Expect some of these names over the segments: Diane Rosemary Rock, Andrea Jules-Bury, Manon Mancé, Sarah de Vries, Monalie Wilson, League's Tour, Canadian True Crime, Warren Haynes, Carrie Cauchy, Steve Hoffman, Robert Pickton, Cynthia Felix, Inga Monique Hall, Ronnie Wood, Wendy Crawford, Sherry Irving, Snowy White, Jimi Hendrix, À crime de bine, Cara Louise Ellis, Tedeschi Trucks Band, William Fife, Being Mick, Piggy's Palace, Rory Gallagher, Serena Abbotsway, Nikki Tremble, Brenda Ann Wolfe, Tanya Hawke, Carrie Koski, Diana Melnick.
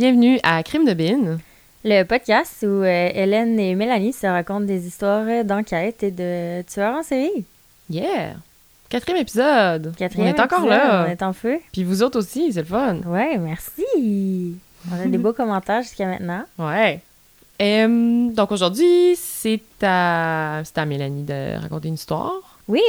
Bienvenue à Crime de bine, le podcast où Hélène et Mélanie se racontent des histoires d'enquête et de tueurs en série. Yeah! Quatrième épisode! On est encore là! On est en feu. Puis vous autres aussi, c'est le fun! Ouais, merci! On a des beaux commentaires jusqu'à maintenant. Ouais! Donc aujourd'hui, c'est à Mélanie de raconter une histoire. Oui!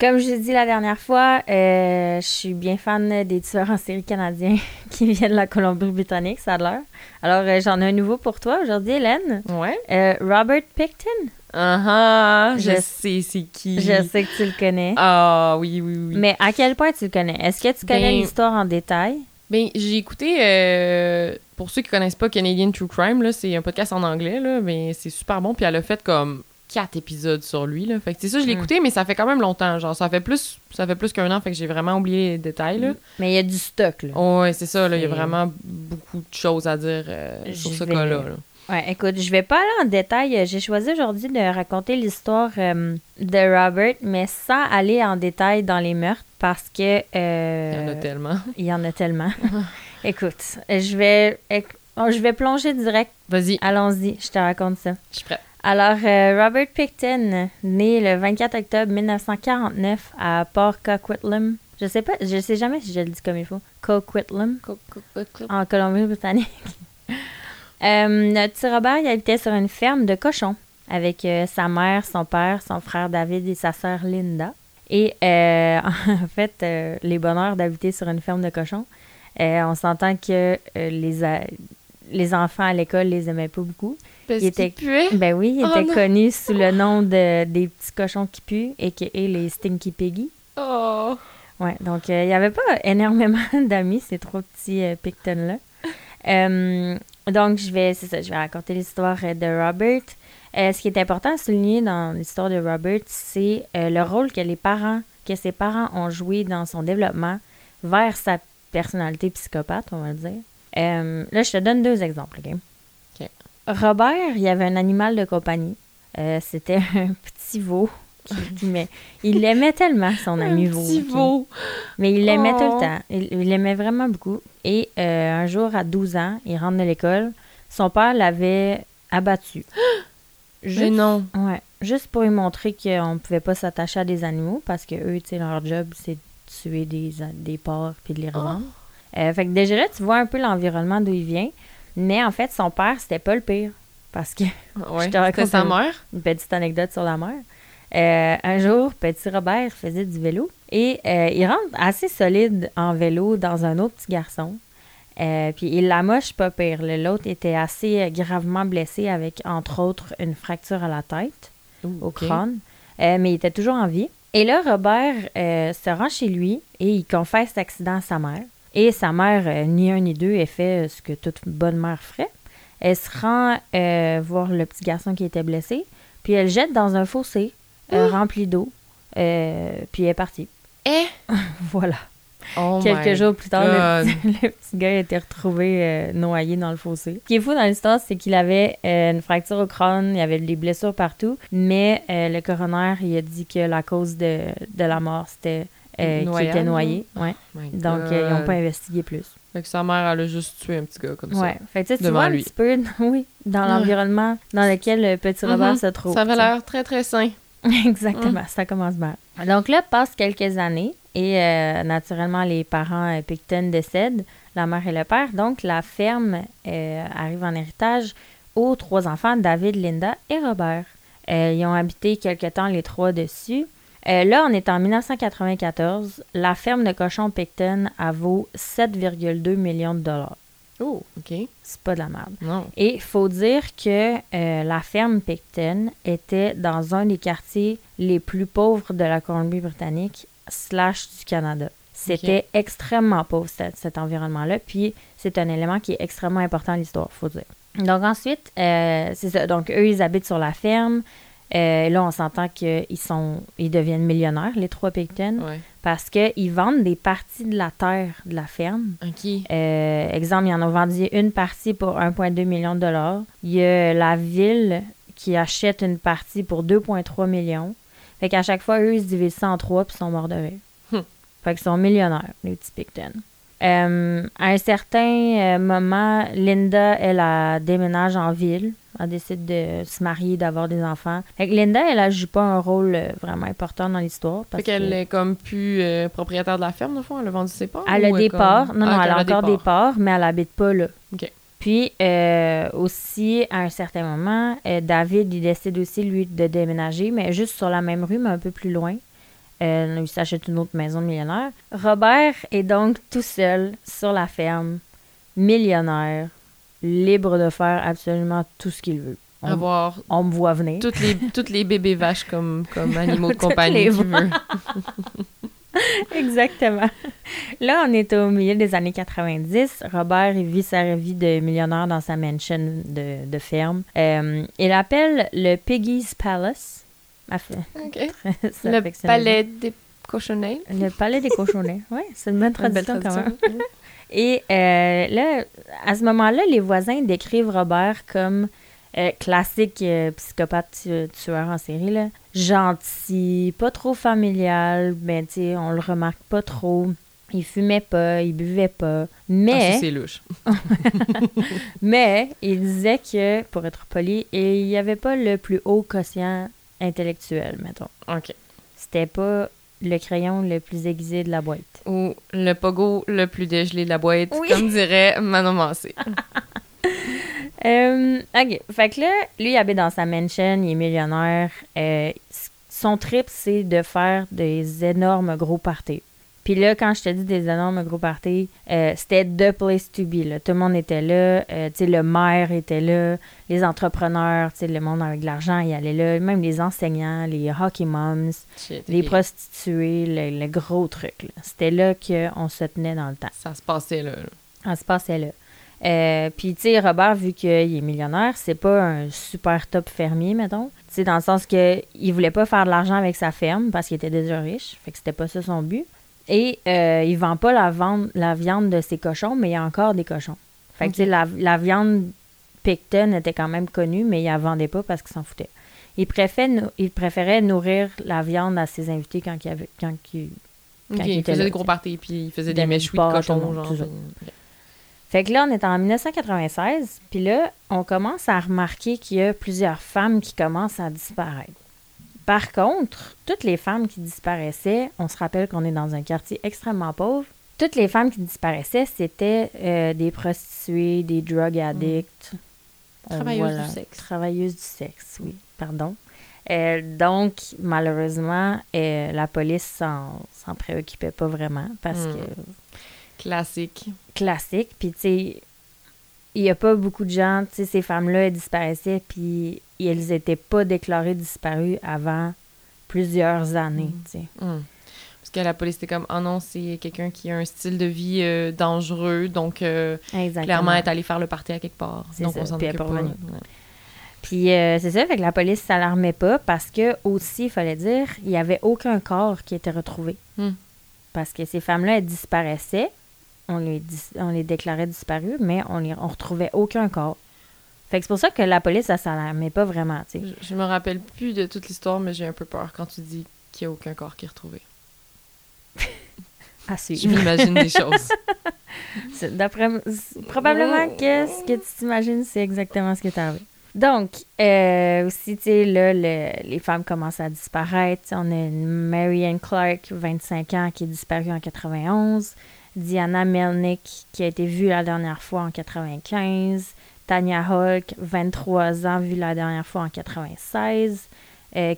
Comme je l'ai dit la dernière fois, je suis bien fan des tueurs en série canadiens qui viennent de la Colombie-Britannique, ça a l'air. Alors, j'en ai un nouveau pour toi aujourd'hui, Hélène. Ouais. Robert Pickton. Ah, je sais c'est qui. Je sais que tu le connais. Ah, oui. Mais à quel point tu le connais? Est-ce que tu connais l'histoire en détail? Ben, j'ai écouté, pour ceux qui connaissent pas Canadian True Crime, là, c'est un podcast en anglais, là, mais c'est super bon, puis elle a fait comme 4 épisodes sur lui, là. Fait que c'est ça, je l'ai écouté, mais ça fait quand même longtemps. Genre, ça fait plus qu'un an, fait que j'ai vraiment oublié les détails, là. Mais il y a du stock, là. Oh, ouais, c'est ça, là. Il y a vraiment beaucoup de choses à dire sur ce cas-là, là. Ouais, écoute, je vais pas aller en détail. J'ai choisi aujourd'hui de raconter l'histoire de Robert, mais sans aller en détail dans les meurtres, parce que... Il y en a tellement. Écoute, je vais plonger direct. Vas-y. Allons-y, je te raconte ça. Je suis prête. Alors, Robert Pickton, né le 24 octobre 1949 à Port Coquitlam. Je sais jamais si je le dis comme il faut. Coquitlam. En Colombie-Britannique. Notre petit Robert, il habitait sur une ferme de cochons avec sa mère, son père, son frère David et sa sœur Linda. Et en fait, les bonheurs d'habiter sur une ferme de cochons, on s'entend que les enfants à l'école les aimaient pas beaucoup. Il était connu sous le nom des petits cochons qui puent, a.k.a. les Stinky Piggy. Oh! Ouais, donc il n'y avait pas énormément d'amis, ces trois petits Pickton-là. Donc, je vais raconter l'histoire de Robert. Ce qui est important à souligner dans l'histoire de Robert, c'est le rôle que ses parents ont joué dans son développement vers sa personnalité psychopathe, on va le dire. Là, je te donne 2 exemples, OK? Robert, il avait un animal de compagnie. C'était un petit veau. Mais il l'aimait tellement, son ami veau. Un petit veau! Mais il l'aimait tout le temps. Il l'aimait vraiment beaucoup. Et un jour, à 12 ans, il rentre de l'école. Son père l'avait abattu. Mais non! Ouais. Juste pour lui montrer qu'on ne pouvait pas s'attacher à des animaux parce que eux, tu sais, leur job, c'est de tuer des porcs puis de les revendre. Fait que déjà là, tu vois un peu l'environnement d'où il vient. Mais en fait, son père, c'était pas le pire. Parce que je te raconte sa mère. Une petite anecdote sur la mère. Un jour, petit Robert faisait du vélo. Et il rentre assez solide en vélo dans un autre petit garçon. Puis il l'amoche pas pire. L'autre était assez gravement blessé avec, entre autres, une fracture à la tête, au crâne. Mais il était toujours en vie. Et là, Robert se rend chez lui et il confesse l'accident à sa mère. Et sa mère, ni un ni deux, elle fait ce que toute bonne mère ferait. Elle se rend voir le petit garçon qui était blessé, puis elle le jette dans un fossé rempli d'eau, puis elle est partie. Eh? Voilà. Oh Quelques jours plus tard, le petit gars a été retrouvé noyé dans le fossé. Ce qui est fou dans l'histoire, c'est qu'il avait une fracture au crâne, il avait des blessures partout, mais le coroner, il a dit que la cause de la mort, c'était... qui était noyé, ouais. Donc, ils n'ont pas investigué plus. Fait que sa mère, elle a juste tué un petit gars comme ça. Ouais, fait que tu vois lui. Un petit peu dans l'environnement dans lequel le petit Robert se trouve. Ça avait l'air très, très sain. Exactement, ça commence mal. Donc là, passent quelques années et naturellement, les parents Pickton décèdent, la mère et le père. Donc, la ferme arrive en héritage aux 3 enfants, David, Linda et Robert. Ils ont habité quelque temps les 3 dessus. Là, on est en 1994. La ferme de cochons Pickton, elle vaut 7,2 millions de $. Oh, OK. C'est pas de la merde. Non. Et il faut dire que la ferme Pickton était dans un des quartiers les plus pauvres de la Colombie-Britannique / du Canada. C'était extrêmement pauvre, cet environnement-là. Puis, c'est un élément qui est extrêmement important à l'histoire, faut dire. Donc, ensuite, c'est ça. Donc, eux, ils habitent sur la ferme. Là, on s'entend qu'ils deviennent millionnaires, les 3 Pickton, parce qu'ils vendent des parties de la terre de la ferme. Okay. Exemple, ils en ont vendu une partie pour 1,2 million de $. Il y a la ville qui achète une partie pour 2,3 millions. Fait qu'à chaque fois, eux, ils se divisent ça en 3 puis ils sont morts de rire. Fait qu'ils sont millionnaires, les petits Pickton. À un certain moment, Linda, elle déménage en ville. Elle décide de se marier, d'avoir des enfants. Fait que Linda, elle joue pas un rôle vraiment important dans l'histoire. Parce qu'elle est comme plus propriétaire de la ferme, dans le fond. Elle a vendu ses parts. Elle a des parts. Non, elle a encore des parts, mais elle habite pas là. OK. Puis, aussi, à un certain moment, David, il décide aussi, lui, de déménager, mais juste sur la même rue, mais un peu plus loin. Il s'achète une autre maison de millionnaire. Robert est donc tout seul sur la ferme, millionnaire, libre de faire absolument tout ce qu'il veut. On me voit venir. Toutes les bébés vaches comme animaux de compagnie, tu veux. Exactement. Là, on est au milieu des années 90. Robert, il vit sa vie de millionnaire dans sa mansion de ferme. Il appelle le Piggy's Palace. Okay. Le palais des cochonnets. Le palais des cochonnets, oui. C'est une bonne tradition quand même. Et là, à ce moment-là, les voisins décrivent Robert comme classique psychopathe tueur en série, là. Gentil, pas trop familial, ben tu sais, on le remarque pas trop. Il fumait pas, il buvait pas, mais... Ah, ça, c'est louche. Mais il disait que, pour être poli, il y avait pas le plus haut quotient intellectuel, mettons. OK. C'était pas le crayon le plus aiguisé de la boîte. Ou le pogo le plus dégelé de la boîte, oui, comme dirait Manon Mancé. OK. Fait que là, lui, il habite dans sa mansion, il est millionnaire. Son trip, c'est de faire des énormes gros parties. Puis là, quand je te dis des énormes gros parties, c'était the place to be, là. Tout le monde était là. Tu sais, le maire était là. Les entrepreneurs, tu sais, le monde avec de l'argent, ils allaient là. Même les enseignants, les hockey moms, les prostituées, le gros truc, là. C'était là qu'on se tenait dans le temps. Ça se passait là. Ça se passait là. Puis, tu sais, Robert, vu qu'il est millionnaire, c'est pas un super top fermier, mettons. Tu sais, dans le sens que il voulait pas faire de l'argent avec sa ferme parce qu'il était déjà riche. Fait que c'était pas ça son but. Et il vend pas la viande de ses cochons, mais il y a encore des cochons. Fait que, tu sais, la viande Pickton était quand même connue, mais il la vendait pas parce qu'il s'en foutait. Il préférait nourrir la viande à ses invités quand il était là. Il faisait des gros parties, puis il faisait des méchouis de cochons, genre. Fait que là, on est en 1996, puis là, on commence à remarquer qu'il y a plusieurs femmes qui commencent à disparaître. Par contre, toutes les femmes qui disparaissaient, on se rappelle qu'on est dans un quartier extrêmement pauvre, toutes les femmes qui disparaissaient, c'était des prostituées, des drug addicts. Travailleuses du sexe, oui, pardon. Donc, malheureusement, la police s'en préoccupait pas vraiment parce que... Classique. Puis, tu sais, il n'y a pas beaucoup de gens. Tu sais, ces femmes-là, elles disparaissaient, puis elles n'étaient pas déclarées disparues avant plusieurs années, tu sais. Parce que la police était comme, ah non, c'est quelqu'un qui a un style de vie dangereux, donc clairement, elle est allée faire le party à quelque part. C'est donc, ça, on s'en occupe pas. Puis, c'est ça, fait que la police ne s'alarmait pas parce que, aussi, il fallait dire, il n'y avait aucun corps qui était retrouvé. Parce que ces femmes-là, elles disparaissaient. On les déclarait disparues, mais on retrouvait aucun corps. Fait que c'est pour ça que la police, elle s'alarmait pas vraiment, tu sais. Je me rappelle plus de toute l'histoire, mais j'ai un peu peur quand tu dis qu'il n'y a aucun corps qui est retrouvé. À suivre. Je m'imagine des choses. Probablement que ce que tu t'imagines, c'est exactement ce qui est arrivé. Donc, aussi, tu sais, là, les femmes commencent à disparaître. On a une Marianne Clark, 25 ans, qui est disparue en 91. Diana Melnick, qui a été vue la dernière fois en 95. Tanya Hawke, 23 ans, vue la dernière fois en 96.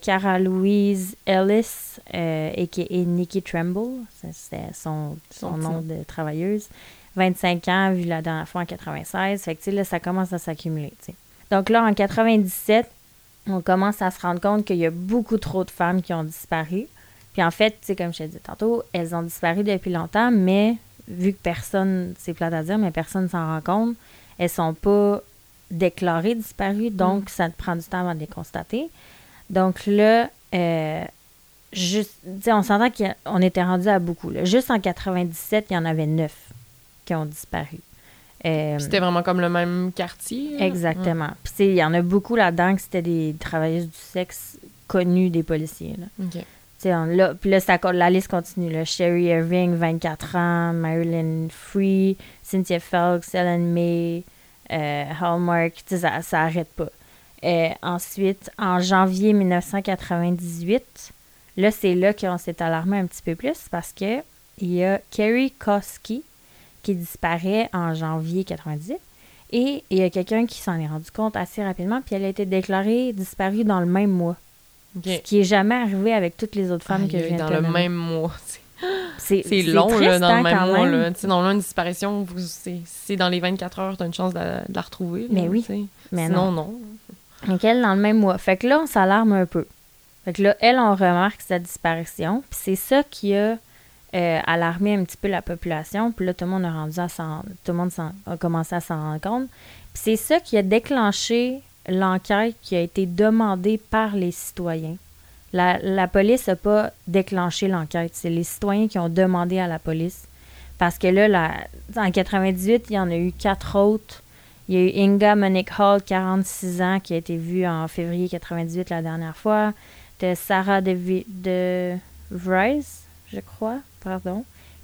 Cara Louise Ellis, a.k.a. Nikki Tremble, c'est son nom de travailleuse, 25 ans, vue la dernière fois en 96. Fait que, tu sais, là, ça commence à s'accumuler, tu sais. Donc là, en 97, on commence à se rendre compte qu'il y a beaucoup trop de femmes qui ont disparu. Puis en fait, tu sais, comme je te disais tantôt, elles ont disparu depuis longtemps, mais vu que personne, c'est plate à dire, mais personne s'en rend compte, elles sont pas déclarées disparues, donc ça te prend du temps avant de les constater. Donc là, juste, tu sais, on s'entend qu'on était rendu à beaucoup, là. Juste en 97, il y en avait 9 qui ont disparu. C'était vraiment comme le même quartier, là. Exactement. Puis, tu sais, il y en a beaucoup là-dedans que c'était des travailleuses du sexe connues des policiers, là. OK. Là, puis là, la liste continue. Là. Sherry Irving, 24 ans, Marilyn Free, Cynthia Felix, Ellen May, Hallmark, ça n'arrête pas. Ensuite, en janvier 1998, là, c'est là qu'on s'est alarmé un petit peu plus parce que il y a Carrie Koski qui disparaît en janvier 1998 et il y a quelqu'un qui s'en est rendu compte assez rapidement puis elle a été déclarée disparue dans le même mois. Okay. Ce qui n'est jamais arrivé avec toutes les autres femmes que je viens de nommer. Dans le même mois. C'est long, triste, là, dans le même mois. Là. Dans une disparition, c'est dans les 24 heures, tu as une chance de la retrouver. Là, mais oui. Mais sinon, non. Donc, elle, dans le même mois. Fait que là, on s'alarme un peu. Fait que là, elle, on remarque sa disparition. Puis c'est ça qui a alarmé un petit peu la population. Puis là, tout le monde a commencé à s'en rendre compte. Puis c'est ça qui a déclenché l'enquête qui a été demandée par les citoyens. La police n'a pas déclenché l'enquête. C'est les citoyens qui ont demandé à la police. Parce que là, en 98, il y en a eu 4 autres. Il y a eu Inga Monique Hall, 46 ans, qui a été vue en février 98 la dernière fois. De Sarah de Vries, je crois,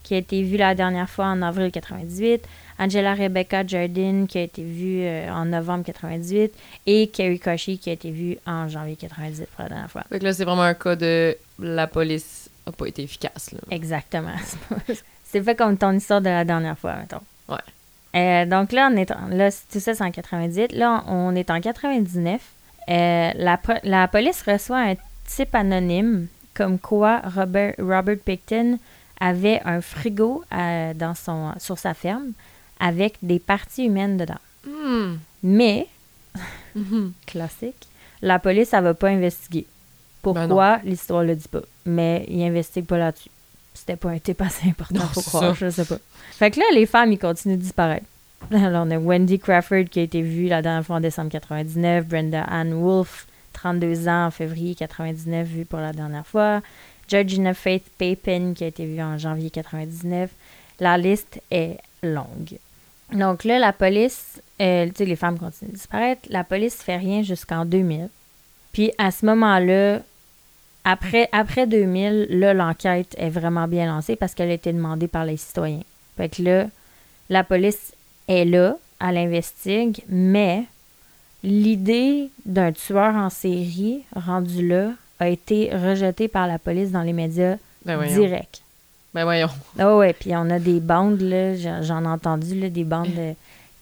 qui a été vue la dernière fois en avril 98. Angela Rebecca Jardine, qui a été vue en novembre 98, et Carrie Cauchy, qui a été vue en janvier 98 pour la dernière fois. Fait que là, c'est vraiment un cas de la police n'a pas été efficace. Là. Exactement. C'est fait comme ton histoire de la dernière fois, mettons. Ouais. Donc là, tout ça, c'est en 98. Là, on est en 99. La police reçoit un type anonyme comme quoi Robert Pickton avait un frigo sur sa ferme avec des parties humaines dedans. Mm. Mais, classique, la police, elle va pas investiguer. Pourquoi? L'histoire le dit pas. Mais ils investiguent pas là-dessus. C'était pas un type assez important pour croire, je sais pas. Fait que là, les femmes, ils continuent de disparaître. Alors, on a Wendy Crawford qui a été vue la dernière fois en décembre 99, Brenda Ann Wolfe, 32 ans, en février 99, vue pour la dernière fois, Georgina Papin qui a été vue en janvier 99. La liste est longue. Donc là, la police, les femmes continuent de disparaître. La police fait rien jusqu'en 2000. Puis à ce moment-là, après 2000, là, l'enquête est vraiment bien lancée parce qu'elle a été demandée par les citoyens. Fait que là, la police est là, elle investigue, mais l'idée d'un tueur en série rendu là a été rejetée par la police dans les médias direct. Ben voyons. Ah oh ouais, puis on a des bandes, là, j'en ai entendu, là, des bandes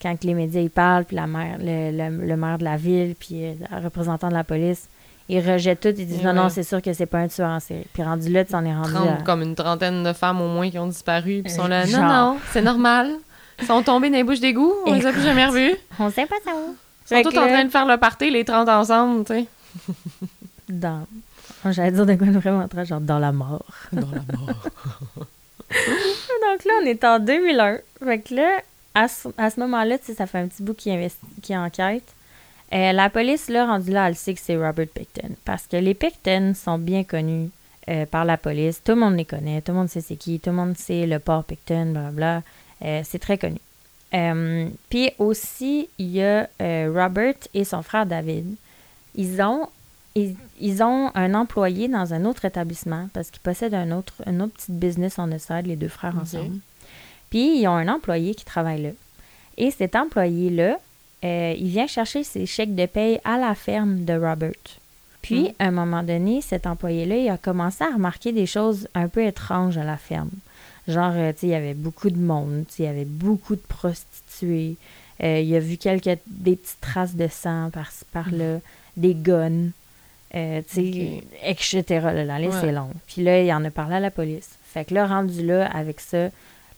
quand les médias y parlent, puis la maire, le maire de la ville, puis le représentant de la police, ils rejettent tout, ils disent non, c'est sûr que c'est pas un tueur en série. Puis rendu là, tu en es rendu là. Comme une trentaine de femmes au moins qui ont disparu, puis sont là, non, c'est normal. Ils sont tombés dans les bouches d'égout, on les a plus jamais revus. On sait pas ça. Ils sont tous en train de faire le party, les 30 ensemble, tu sais. J'allais dire de quoi vraiment très genre dans la mort. Dans la mort. Donc là, on est en 2001. Fait que là, à ce moment-là, tu sais, ça fait un petit bout qui enquête. La police, là, rendue là, elle sait que c'est Robert Pickton. Parce que les Pickton sont bien connus par la police. Tout le monde les connaît. Tout le monde sait c'est qui. Tout le monde sait le port Pickton, blablabla. C'est très connu. Puis aussi, il y a Robert et son frère David. Ils ont un employé dans un autre établissement parce qu'ils possèdent une autre petite business on the side, les deux frères ensemble. Puis, ils ont un employé qui travaille là. Et cet employé-là, il vient chercher ses chèques de paye à la ferme de Robert. Puis, à un moment donné, cet employé-là, il a commencé à remarquer des choses un peu étranges à la ferme. Genre, tu sais, il y avait beaucoup de monde, tu sais, il y avait beaucoup de prostituées. Il a vu des petites traces de sang par-ci, par-là, des guns. Etc. Là, la liste est longue. Puis là, il en a parlé à la police. Fait que là, rendu là, avec ça,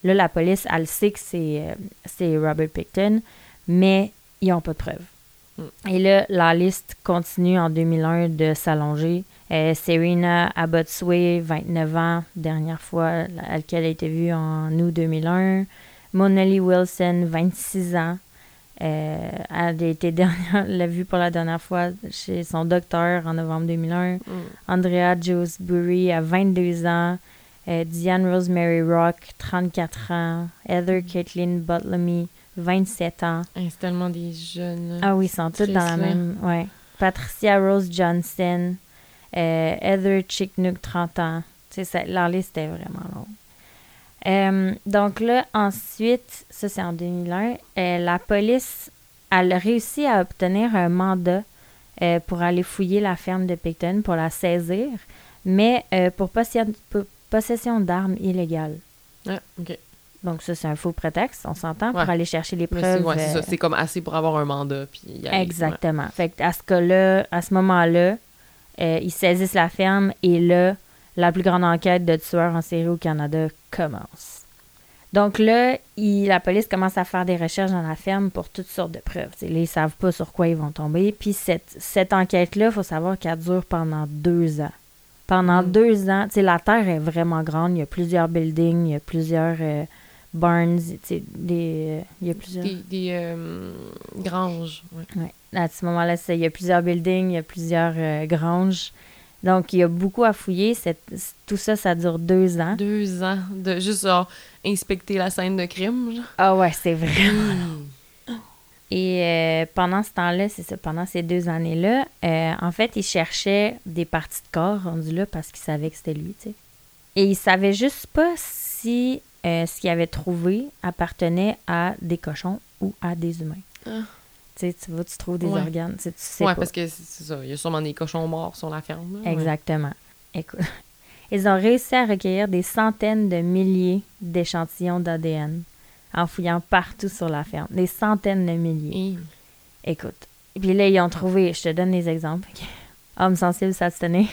là, la police, elle sait que c'est Robert Pickton, mais ils n'ont pas de preuves. Et là, la liste continue en 2001 de s'allonger. Serena Abbotsway, 29 ans, dernière fois, laquelle a été vue en août 2001. Monalie Wilson, 26 ans. Elle a été l'a vue pour la dernière fois chez son docteur en novembre 2001. Andrea Jules-Bury à 22 ans. Diane Rosemary Rock, 34 ans. Heather Caitlin Butlamy, 27 ans. C'est tellement des jeunes. Ah oui, ils sont tous dans la même. Ouais. Patricia Rose Johnson, Heather Chick-Nook, 30 ans. Tu sais, leur liste était vraiment longue. Donc là, ensuite, ça c'est en 2001, la police, elle a réussi à obtenir un mandat pour aller fouiller la ferme de Pickton, pour la saisir, mais pour possession d'armes illégales. Ah, OK. Donc ça, c'est un faux prétexte, on s'entend, pour aller chercher les preuves. Oui, c'est ça, c'est comme assez pour avoir un mandat. Puis y aller, exactement. Ouais. Fait qu'à ce cas-là, à ce moment-là, ils saisissent la ferme et là, la plus grande enquête de tueurs en série au Canada commence. Donc là, la police commence à faire des recherches dans la ferme pour toutes sortes de preuves. T'sais, là, ils savent pas sur quoi ils vont tomber. Puis cette enquête-là, il faut savoir qu'elle dure pendant 2 ans. Pendant 2 ans, t'sais, la terre est vraiment grande. Il y a plusieurs buildings, il y a plusieurs barns, t'sais, il y a plusieurs... Des granges. Oui. Ouais. À ce moment-là, il y a plusieurs buildings, il y a plusieurs granges. Donc, il y a beaucoup à fouiller. Tout ça, ça dure 2 ans. 2 ans de juste inspecter la scène de crime. Genre. Ah ouais, c'est vraiment long. Et pendant ce temps-là, c'est ça, pendant ces 2 années-là, en fait, il cherchait des parties de corps rendues là parce qu'il savait que c'était lui, tu sais. Et il savait juste pas si ce qu'il avait trouvé appartenait à des cochons ou à des humains. Ah. Tu sais, tu trouves des organes, tu sais pas. Oui, parce que c'est ça, il y a sûrement des cochons morts sur la ferme. Là, exactement. Ouais. Écoute, ils ont réussi à recueillir des centaines de milliers d'échantillons d'ADN en fouillant partout sur la ferme. Des centaines de milliers. Mmh. Écoute. Et puis là, ils ont trouvé, je te donne des exemples, hommes sensibles s'abstenir.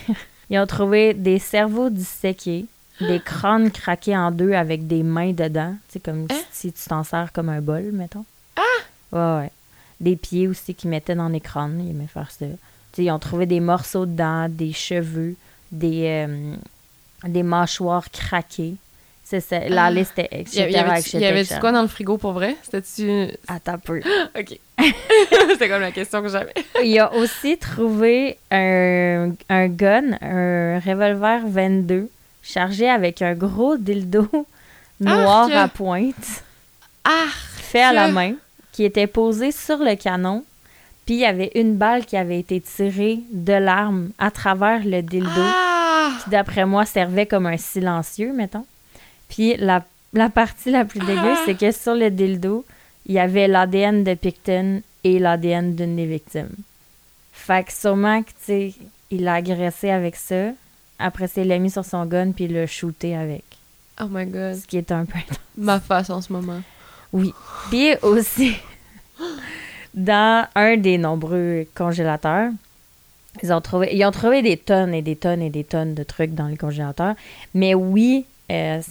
Ils ont trouvé des cerveaux disséqués, des crânes craqués en deux avec des mains dedans, tu sais, comme si tu t'en sers comme un bol, mettons. Ah! Ouais. Des pieds aussi qu'ils mettaient dans les crânes. Ils aimaient faire ça. T'sais, ils ont trouvé des morceaux de dents, des cheveux, des mâchoires craquées. C'est ça. La liste était etc. Il y avait-tu quoi dans le frigo pour vrai? C'était-tu... Attends un peu. OK. C'était comme la question que j'avais. Ils ont aussi trouvé un gun, un revolver 22 chargé avec un gros dildo noir à pointe. Fait à la main, qui était posé sur le canon, puis il y avait une balle qui avait été tirée de l'arme à travers le dildo, qui, d'après moi, servait comme un silencieux, mettons. Puis la partie la plus dégueu, c'est que sur le dildo, il y avait l'ADN de Pickton et l'ADN d'une des victimes. Fait que sûrement que, tu sais, il l'a agressé avec ça, après ça, il l'a mis sur son gun, puis il l'a shooté avec. Oh my God! Ce qui est un peu intense. Ma face en ce moment. Oui. Puis aussi, dans un des nombreux congélateurs, ils ont trouvé des tonnes et des tonnes et des tonnes de trucs dans les congélateurs. Mais oui,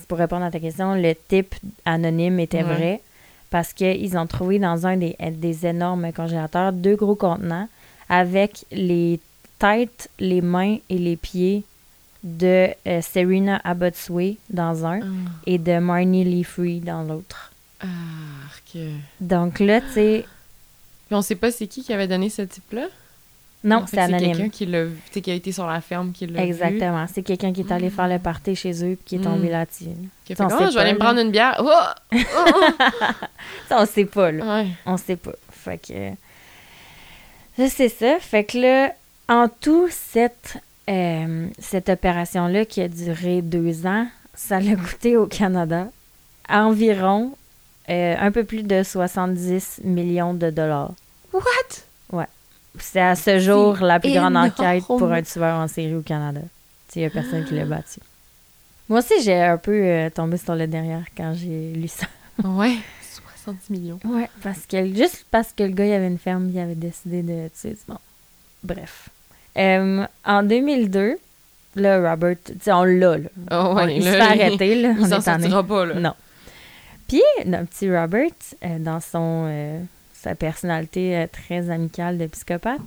pour répondre à ta question, le type anonyme était vrai parce qu'ils ont trouvé dans un des énormes congélateurs 2 gros contenants avec les têtes, les mains et les pieds de Serena Abbotsway dans un et de Marnie Leafrey dans l'autre. Donc là, tu sais... Puis on sait pas c'est qui avait donné ce type-là? Non, c'est anonyme. C'est quelqu'un qui l'a vu, qui a été sur la ferme, qui l'a vu. Exactement. C'est quelqu'un qui est allé faire le party chez eux puis qui est tombé là-dessus. Qui a fait, je vais aller me prendre une bière. Oh! Ça, on sait pas, là. Ouais. On sait pas. Fait que... C'est ça. Fait que là, en tout, cette opération-là qui a duré 2 ans, ça l'a coûté au Canada environ un peu plus de 70 millions de $70 million. What? Ouais. C'est à ce jour la plus grande enquête pour un tueur en série au Canada. Il n'y a personne qui l'a battu. Moi aussi, j'ai un peu tombé sur le derrière quand j'ai lu ça. Ouais, 70 millions. Ouais, juste parce que le gars, il avait une ferme, il avait décidé de tuer. Bon, bref. En 2002... Là, Robert, tu sais, on l'a, là. Oh, ouais, il se fait arrêter, là. Il s'en sortira pas, là. Non. Puis, notre petit Robert, dans sa personnalité très amicale de psychopathe,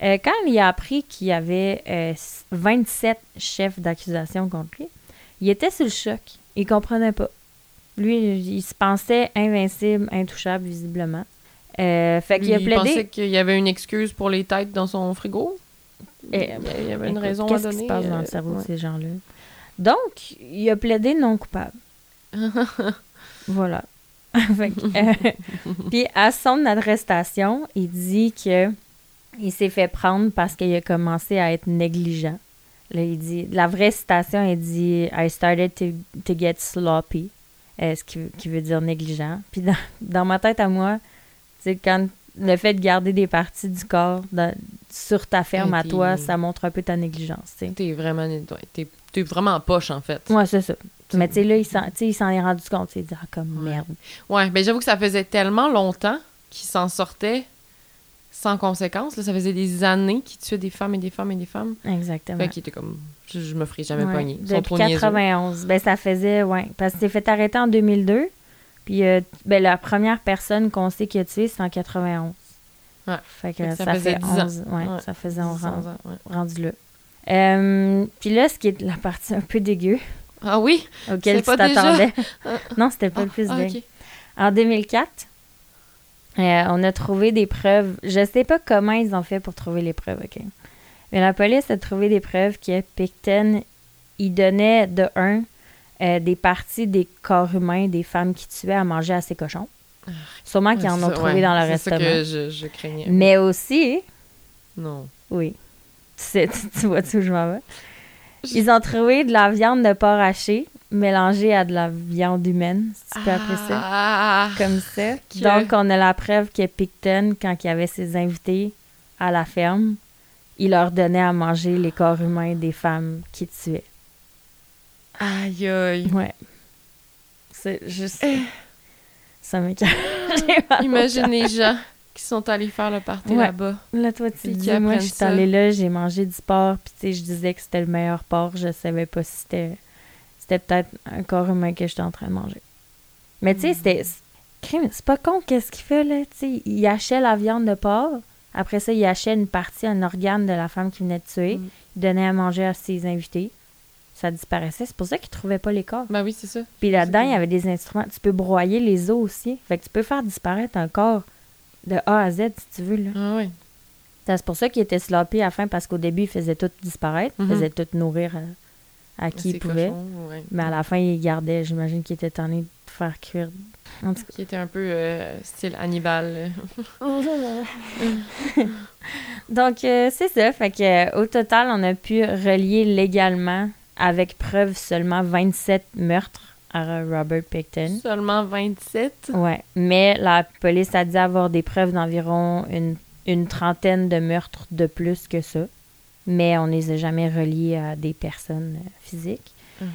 quand il a appris qu'il y avait 27 chefs d'accusation contre lui, il était sous le choc. Il comprenait pas. Lui, il se pensait invincible, intouchable, visiblement. Fait qu'il a plaidé... Il pensait qu'il y avait une excuse pour les têtes dans son frigo? Il y avait une raison à donner. Qu'est-ce qui se passe dans le cerveau de ces gens-là? Donc, il a plaidé non coupable. Voilà. Puis, à son arrestation, il dit que il s'est fait prendre parce qu'il a commencé à être négligent. Là, il dit, la vraie citation, il dit « I started to get sloppy », ce qui veut dire négligent. Puis dans ma tête à moi, c'est quand le fait de garder des parties du corps sur ta ferme à toi, ça montre un peu ta négligence. T'sais. T'es vraiment poche, en fait. Ouais, c'est ça. Mais tu sais, là, il s'en est rendu compte. Il s'est dit « Ah, comme merde ». Ouais, mais j'avoue que ça faisait tellement longtemps qu'il s'en sortait sans conséquence. Là, ça faisait des années qu'il tuait des femmes et des femmes et des femmes. Exactement. Fait qu'il était comme, je me ferai jamais pogner. Depuis 91. Ben, ça faisait, ouais. Parce qu'il s'est fait arrêter en 2002. Puis, la première personne qu'on sait qu'il a tué, c'est en 91. Ouais. Fait que ça faisait 10 ans. Ouais, ça faisait 11 ans. Rendu là. Puis là, ce qui est la partie un peu dégueu. Ah oui? Auquel tu t'attendais. Non, c'était pas le plus dégueu. Okay. En 2004... on a trouvé des preuves. Je sais pas comment ils ont fait pour trouver les preuves, OK? Mais la police a trouvé des preuves que Pickton, il donnait des parties des corps humains des femmes qui tuaient à manger à ses cochons. Sûrement qu'ils en ont trouvé dans leur estomac. C'est ça que je craignais. Mais aussi... Non. Oui. Tu vois-tu où je m'en vais? Ils ont trouvé de la viande de porc haché mélangé à de la viande humaine, si tu peux appeler ça, comme ça. Okay. Donc, on a la preuve que Pickton, quand il avait ses invités à la ferme, il leur donnait à manger les corps humains des femmes qu'il tuait. Aïe, aïe. Ouais. C'est juste... Ça m'écoeure. Imagine les gens qui sont allés faire le party là-bas. Là, toi, tu dis, moi, je suis allée là, j'ai mangé du porc, puis tu sais, je disais que c'était le meilleur porc, je savais pas si c'était peut-être un corps humain que j'étais en train de manger. Mais tu sais, c'est pas con, qu'est-ce qu'il fait, là? T'sais, il hachait la viande de porc. Après ça, il hachait une partie, un organe de la femme qui venait de tuer. Il donnait à manger à ses invités. Ça disparaissait. C'est pour ça qu'il trouvait pas les corps. Ben oui, c'est ça. Puis là-dedans, il y avait des instruments. Tu peux broyer les os aussi. Fait que tu peux faire disparaître un corps de A à Z, si tu veux, là. Ah oui. C'est pour ça qu'il était sloppy à la fin, parce qu'au début, il faisait tout disparaître. Il faisait tout nourrir à qui il pouvait. Cochons, ouais. Mais à la fin, il gardait. J'imagine qu'il était tanné de faire cuire. En tout cas. Qui était un peu style Hannibal. Donc, c'est ça. Fait que, au total, on a pu relier légalement, avec preuve, seulement 27 meurtres à Robert Pickton. Seulement 27? Ouais. Mais la police a dit avoir des preuves d'environ une trentaine de meurtres de plus que ça. Mais on ne les a jamais reliés à des personnes physiques. Puis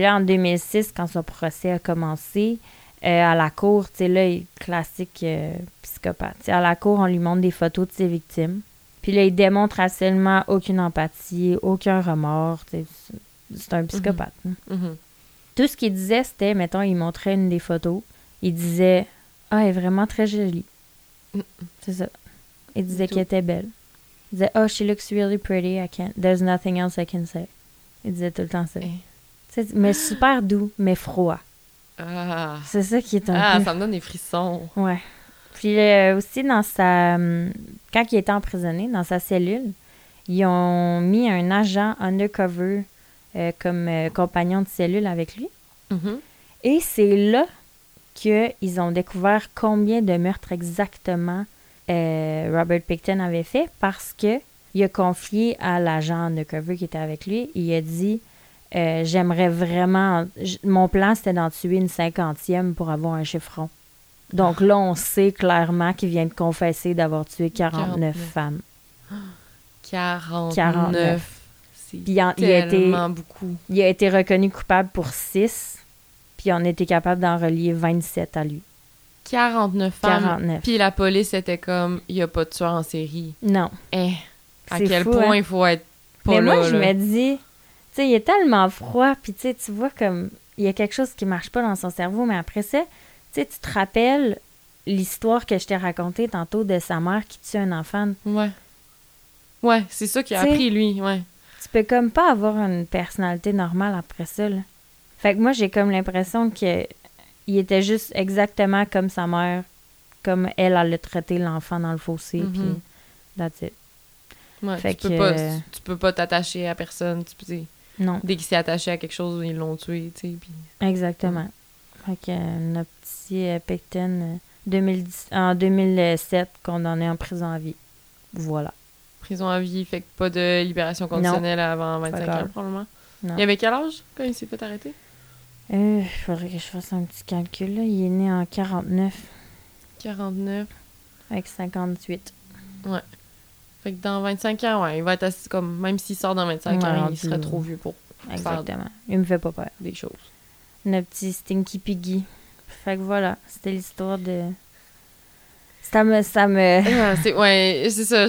là, en 2006, quand son procès a commencé, à la cour, tu sais, là, classique psychopathe. T'sais, à la cour, on lui montre des photos de ses victimes. Puis là, il démontre absolument aucune empathie, aucun remords. C'est un psychopathe. Hein? Tout ce qu'il disait, c'était, mettons, il montrait une des photos. Il disait, « Ah, elle est vraiment très jolie. » C'est ça. Il disait qu'elle était belle. Il disait, « Oh, she looks really pretty. There's nothing else I can say. » Il disait tout le temps ça. Mais super doux, mais froid. Ah. C'est ça qui est un peu... ça me donne des frissons. Ouais. Puis aussi, quand il était emprisonné, dans sa cellule, ils ont mis un agent undercover comme compagnon de cellule avec lui. Et c'est là qu'ils ont découvert combien de meurtres exactement Robert Pickton avait fait, parce que il a confié à l'agent undercover qui était avec lui, il a dit j'aimerais vraiment... Mon plan, c'était d'en tuer une 50e pour avoir un chiffron. Donc là, on sait clairement qu'il vient de confesser d'avoir tué 49 femmes. 49! C'est tellement beaucoup! Il a été reconnu coupable pour 6, puis on était capable d'en relier 27 à lui. 49 femmes, puis la police était comme, il n'y a pas de tueur en série. Non. À quel point il faut être pas là. Mais moi, je me dis, tu sais, il est tellement froid, puis tu vois comme, il y a quelque chose qui marche pas dans son cerveau, mais après ça, tu sais, tu te rappelles l'histoire que je t'ai racontée tantôt de sa mère qui tue un enfant. Ouais. Ouais, c'est ça qu'il a appris, lui, ouais. Tu peux comme pas avoir une personnalité normale après ça, là. Fait que moi, j'ai comme l'impression que il était juste exactement comme sa mère, comme elle le traité l'enfant dans le fossé, puis that's it. Ouais, fait tu, que... tu peux pas t'attacher à personne. Tu peux, non. Dès qu'il s'est attaché à quelque chose, ils l'ont tué, tu sais. Pis... Exactement. Fait que notre petit Pickton, en 2007, condamné en prison à vie. Voilà. prison à vie, fait que pas de libération conditionnelle avant 25 ans, probablement. Non. Il avait quel âge quand il s'est fait arrêter? Faudrait que je fasse un petit calcul, là. Il est né en 49. 49. Avec 58. Ouais. Fait que dans 25 ans, ouais, il va être assis comme... Même s'il sort dans 25 ans, il serait trop vieux pour... Exactement. Il me fait pas peur. Des choses. Notre petit Stinky Piggy. Fait que voilà, c'était l'histoire de... C'est ça. Je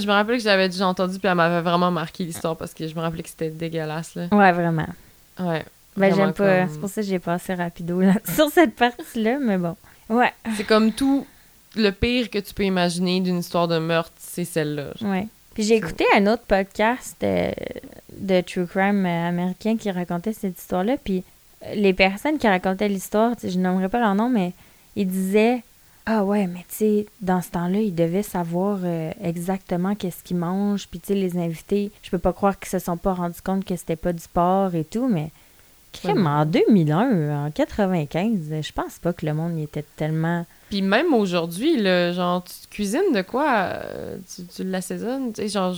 me rappelle que j'avais déjà entendu, puis elle m'avait vraiment marqué l'histoire, parce que je me rappelais que c'était dégueulasse, là. Ouais, vraiment. Ouais. Ben, j'aime pas... C'est pour ça que j'ai passé rapido, là, sur cette partie-là, mais bon. Ouais. C'est comme tout le pire que tu peux imaginer d'une histoire de meurtre, c'est celle-là. Ouais. Puis j'ai écouté un autre podcast de True Crime américain qui racontait cette histoire-là, puis les personnes qui racontaient l'histoire, je nommerai pas leur nom, mais ils disaient... Ah ouais, mais tu sais, dans ce temps-là, ils devaient savoir exactement qu'est-ce qu'ils mangent. Puis tu sais, les invités, je peux pas croire qu'ils se sont pas rendus compte que c'était pas du porc et tout, mais crème, en 2001, en 95, je pense pas que le monde y était tellement... Puis même aujourd'hui, là, genre, tu cuisines de quoi? Tu l'assaisonnes, tu sais, genre...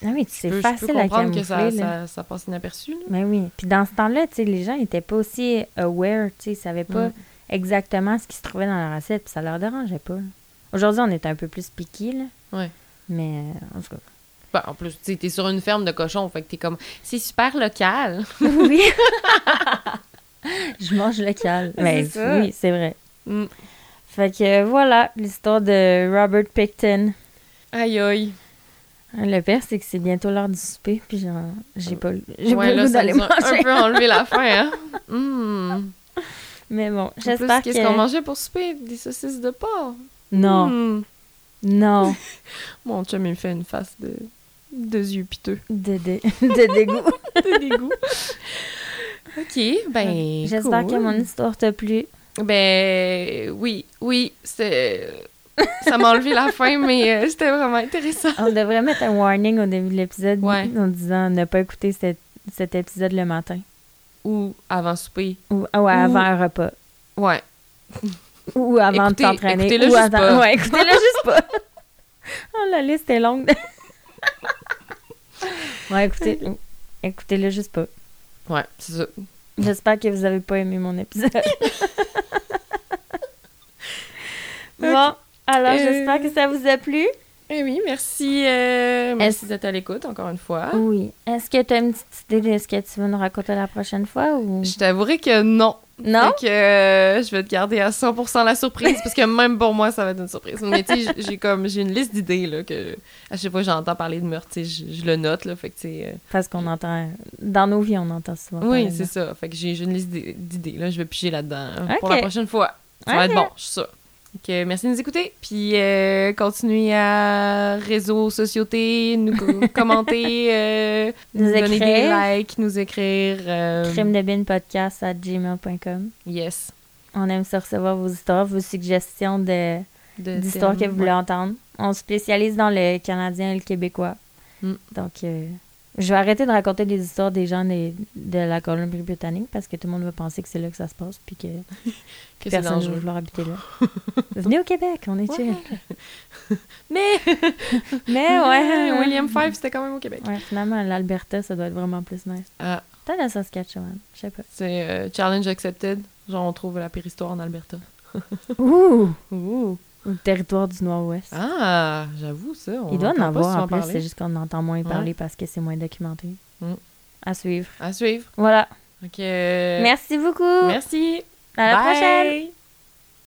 Non mais c'est facile à camoufler. Je peux comprendre que ça passe inaperçu, là. Mais oui, puis dans ce temps-là, tu sais, les gens étaient pas aussi aware, tu sais, ils savaient pas... exactement ce qui se trouvait dans leur assiette, puis ça leur dérangeait pas. Aujourd'hui, on est un peu plus piqués, là. Ouais. Mais, en tout cas... Ben, en plus, tu sais, t'es sur une ferme de cochons, fait que t'es comme... C'est super local! Oui! Je mange local. Mais ben, oui, c'est vrai. Mm. Fait que, voilà, l'histoire de Robert Pickton. Aïe aïe! Le pire, c'est que c'est bientôt l'heure du souper, puis genre, j'ai pas le goût d'aller manger. Un peu enlevé la faim, hein? Mm. Mais bon, j'espère que... Qu'est-ce qu'on mangeait pour souper? Des saucisses de porc? Non. Mm. Non. Mon chum, il me fait une face de deux yeux piteux. De dégoût. De dégoût. OK, ben... J'espère que mon histoire t'a plu. Ben, oui, c'est... Ça m'a enlevé la faim, mais c'était vraiment intéressant. On devrait mettre un warning au début de l'épisode en disant ne pas écouter cet épisode le matin. Ou avant souper. Ou avant un repas. Ouais. Ou avant de t'entraîner. Écoutez-le juste pas. Ouais, écoutez-le juste pas. Oh, la liste est longue. Ouais, écoutez-le juste pas. Ouais, c'est ça. J'espère que vous avez pas aimé mon épisode. Bon, alors j'espère que ça vous a plu. Eh oui, merci. Merci d'être à l'écoute, encore une fois. Oui. Est-ce que tu as une petite idée de ce que tu veux nous raconter la prochaine fois? Ou... Je t'avouerai que non. Non? Fait que je vais te garder à 100% la surprise, parce que même pour moi, ça va être une surprise. Mais tu sais, j'ai une liste d'idées, là, que à chaque fois que j'entends parler de meurtre, je le note, là, fait que tu sais... Parce qu'on entend... Dans nos vies, on entend souvent. Oui, c'est ça. Fait que j'ai une liste d'idées, là, je vais piger là-dedans pour la prochaine fois. Ça va être bon, je suis sûre. Okay, merci de nous écouter, puis continuez à réseaux, sociétés, nous commenter, nous donner des likes, nous écrire. crimedebinepodcast@gmail.com. Yes. On aime ça recevoir vos histoires, vos suggestions d'histoires que vous voulez entendre. On se spécialise dans le canadien et le québécois. Mm. Donc, je vais arrêter de raconter des histoires des gens de la Colombie-Britannique parce que tout le monde va penser que c'est là que ça se passe puis que personne ne va vouloir habiter là. Venez au Québec, on est chill. Mais ouais, William Fife, c'était quand même au Québec. Ouais, finalement, l'Alberta, ça doit être vraiment plus nice. Ah. Peut-être la Saskatchewan, je sais pas. C'est challenge accepted. Genre, on trouve la pire histoire en Alberta. Ouh! Ou territoire du Nord-Ouest. Ah, j'avoue, ça. Il doit en avoir, en plus. C'est juste qu'on entend moins parler parce que c'est moins documenté. Mm. À suivre. Voilà. OK. Merci beaucoup. Merci. À la prochaine.